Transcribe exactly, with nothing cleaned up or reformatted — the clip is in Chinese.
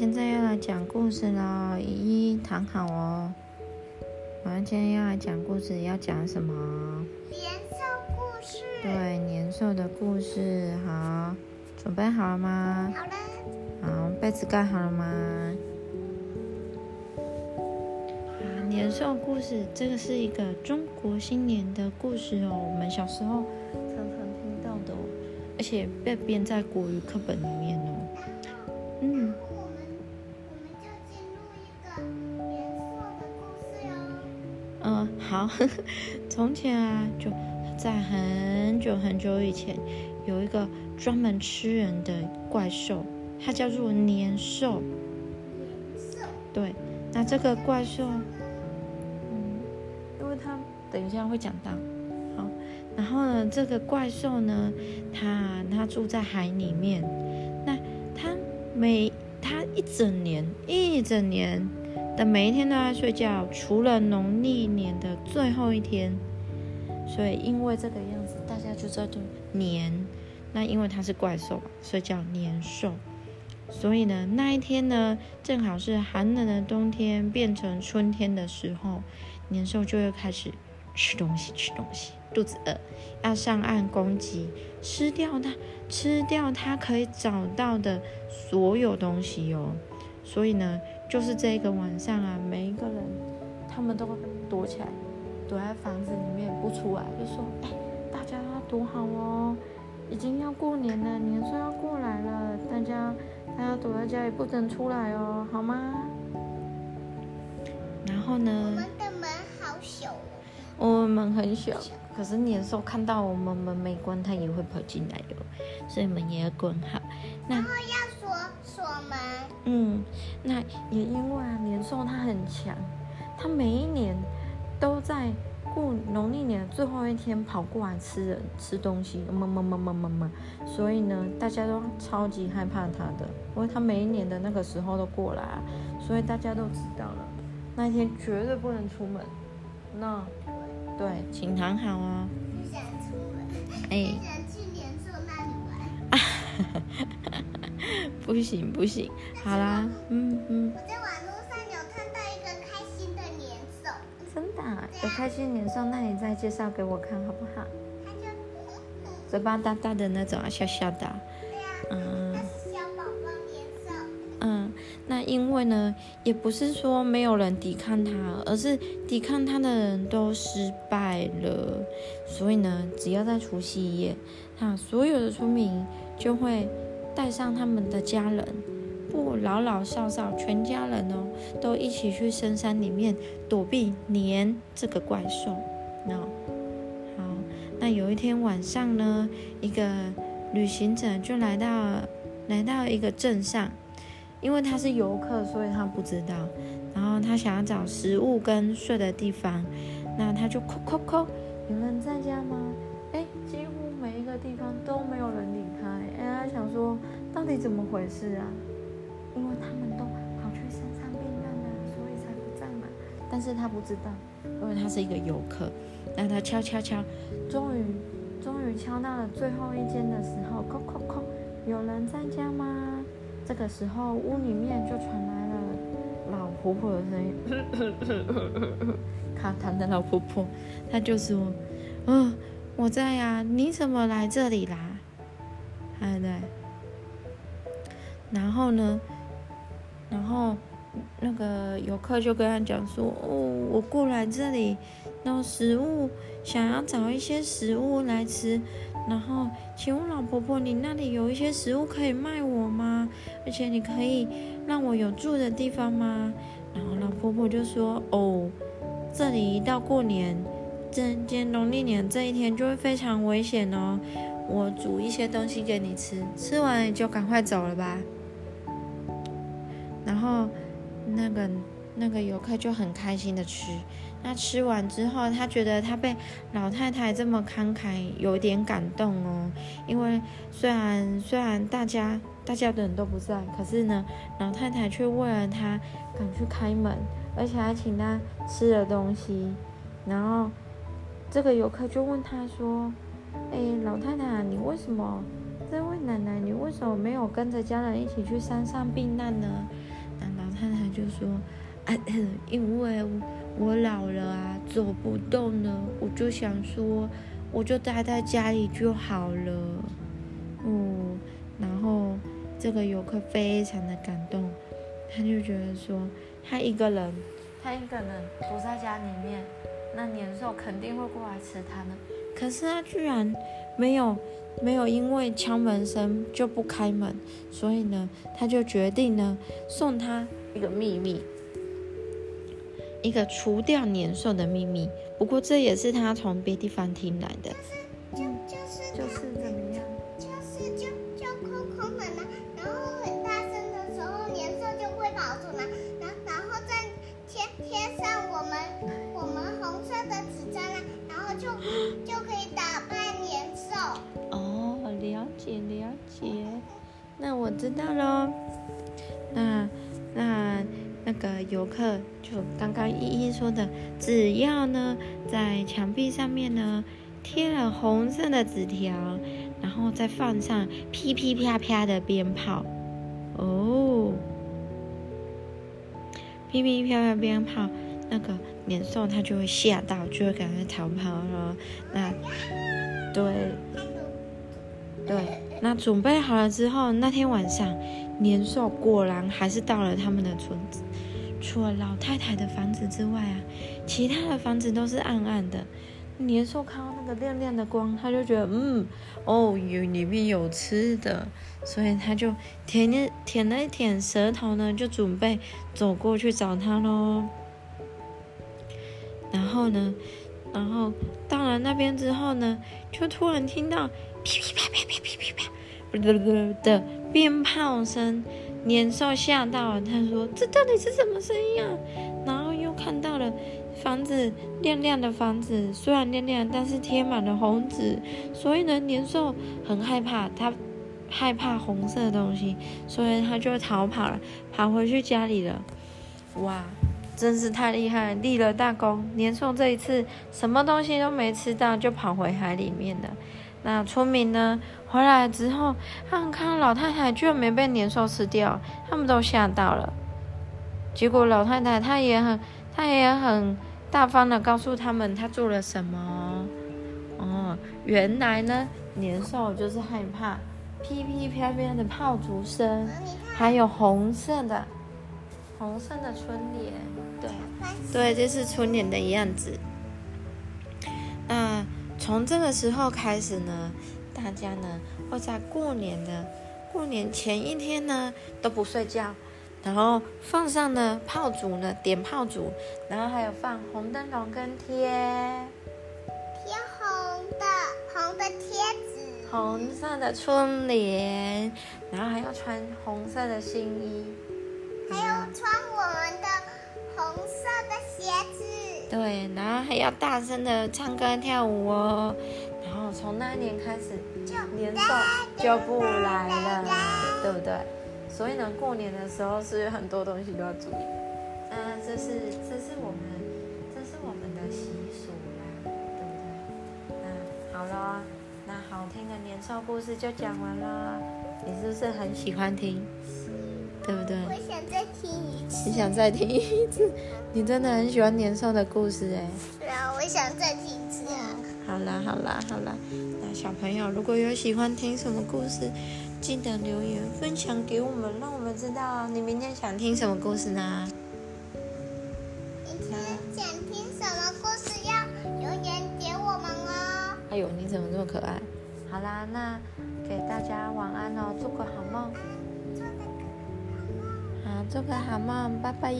现在要来讲故事了，一一躺好哦。我们今天要来讲故事，要讲什么？年兽故事。对，年兽的故事。好，准备好了吗？好了。好，被子盖好了吗？年兽故事，这个是一个中国新年的故事哦，我们小时候常常听到的哦，而且被编在国语课本里面哦。嗯。嗯，好。从前啊，就在很久很久以前，有一个专门吃人的怪兽，它叫做年兽。年兽。对，那这个怪兽，嗯，因为它等一下会讲到，好。然后呢，这个怪兽呢，它它住在海里面，那它每它一整年一整年。但每一天都在睡觉，除了农历年的最后一天，所以因为这个样子，大家就叫做年。那因为它是怪兽，所以叫年兽。所以呢，那一天呢，正好是寒冷的冬天变成春天的时候，年兽就会开始吃东西，吃东西，肚子饿，要上岸攻击，吃掉它，吃掉它可以找到的所有东西哦。所以呢。就是这个晚上啊，每一个人他们都躲起来，躲在房子里面不出来，就说：“哎，大家要躲好哦，已经要过年了，年兽要过来了，大家大家躲在家里不准出来哦，好吗？”然后呢，我们的门好小哦，我们门很小，可是年兽看到我们门没关，它也会跑进来的，所以门也要关好。那。嗯，那也因为啊，年兽它很强，它每一年都在过农历年最后一天跑过来吃人吃东西，么么么么么么，所以呢，大家都超级害怕它的，因为它每一年的那个时候都过来啊，所以大家都知道了，那一天绝对不能出门。那对，请躺好啊。不想出门，哎，不想去年兽那里玩。不行不行，好啦，嗯嗯。我在网络上有看到一个开心的年兽。真的、啊？有开心年兽，那你再介绍给我看好不好？它就嘴巴大大的那种啊，笑笑的、啊。对啊。嗯。它是小宝宝年兽。嗯，那因为呢，也不是说没有人抵抗它，而是抵抗它的人都失败了，所以呢，只要在除夕夜，那所有的村民就会。带上他们的家人，不老老少少，全家人哦，都一起去深山里面躲避年这个怪兽。那、no. 好，那有一天晚上呢，一个旅行者就来到来到一个镇上，因为他是游客，所以他不知道。然后他想要找食物跟睡的地方，那他就叩叩叩，有人在家吗？哎，几乎每一个地方都没有人理他。哎，他想说到底怎么回事啊？因为他们都跑去山上避难了，所以才不在嘛。但是他不知道，因为他是一个游客。那他敲敲敲，终于终于敲到了最后一间的时候，叩叩叩，有人在家吗？这个时候屋里面就传来了老婆婆的声音，卡痰的老婆婆，她就说：“嗯、哦，我在啊，你怎么来这里啦？”哎对，然后呢，然后那个游客就跟他讲说：“哦，我过来这里，弄食物，想要找一些食物来吃。然后，请问老婆婆，你那里有一些食物可以卖我吗？而且你可以让我有住的地方吗？”然后老婆婆就说：“哦，这里一到过年，今天农历年这一天就会非常危险哦。”我煮一些东西给你吃，吃完你就赶快走了吧。然后那个那个游客就很开心的吃，那吃完之后，他觉得他被老太太这么慷慨，有点感动哦。因为虽然虽然大家大家的人都不在，可是呢，老太太却为了他赶去开门，而且还请他吃了东西。然后这个游客就问他说。哎，老太太，你为什么？这位奶奶，你为什么没有跟着家人一起去山上避难呢？就说、啊、因为我老了啊，走不动了，我就想说我就待在家里就好了。嗯，然后这个游客非常的感动，他就觉得说他一个人他一个人躲在家里面，那年兽肯定会过来吃他呢，可是他居然没有没有因为敲门声就不开门，所以呢他就决定呢送他一个秘密，一个除掉年兽的秘密。不过这也是他从别地方听来的，就是、就是、就是怎么样，就是就就抠抠门啊，然后很大声的时候年兽就会跑出来，然后然后再贴贴上我们我们红色的纸张啊，然后就就可以打败年兽。哦，了解了解，那我知道咯。那那。那个游客就刚刚依依说的，只要呢在墙壁上面呢贴了红色的纸条，然后再放上噼噼啪啪的鞭炮。哦，噼噼啪啪鞭炮，那个年兽他就会吓到，就会赶快逃跑了。那对对，那准备好了之后，那天晚上年兽果然还是到了他们的村子。除了老太太的房子之外啊，其他的房子都是暗暗的。年兽看到那个亮亮的光，他就觉得嗯哦，有里面有吃的，所以他就舔了舔了一舔舌头呢，就准备走过去找他咯。然后呢，然后到了那边之后呢，就突然听到噼噼啪啪噼噼噼啪的鞭炮声，年兽吓到了，他说这到底是什么声音啊？然后又看到了房子亮亮的房子，虽然亮亮但是贴满了红纸，所以呢年兽很害怕，他害怕红色的东西，所以他就逃跑了，跑回去家里了。哇，真是太厉害了，立了大功！年兽这一次什么东西都没吃到，就跑回海里面了。那村民呢回来之后，他们看老太太居然没被年兽吃掉，他们都吓到了。结果老太太她也很她也很大方的告诉他们她做了什么。哦，原来呢年兽就是害怕噼噼啪啪的炮竹声，还有红色的红色的春联。对对，这是春联的样子。那从这个时候开始呢，大家呢会在过年的过年前一天呢都不睡觉，然后放上呢炮竹呢，点炮竹，然后还有放红灯笼跟贴贴红的红的贴纸，红色的春联，然后还要穿红色的新衣，还有穿我们的红色的鞋子。对，然后还要大声的唱歌跳舞哦。然后从那一年开始，年兽就不来了，对不对？所以呢，过年的时候是很多东西都要注意。嗯，这是这是我们这是我们的习俗啦，对不对？那好了，那好听的年兽故事就讲完了，你是不是很喜欢听？对不对？我想再听一次。你想再听一次？你真的很喜欢年兽的故事哎。对啊，我想再听一次啊。好啦好啦好啦，那小朋友如果有喜欢听什么故事，记得留言分享给我们，让我们知道你明天想听什么故事呢？明天想听什么故事要留言给我们哦。哎呦，你怎么这么可爱？好啦，那给大家晚安哦，做个好梦。做个好梦，拜拜。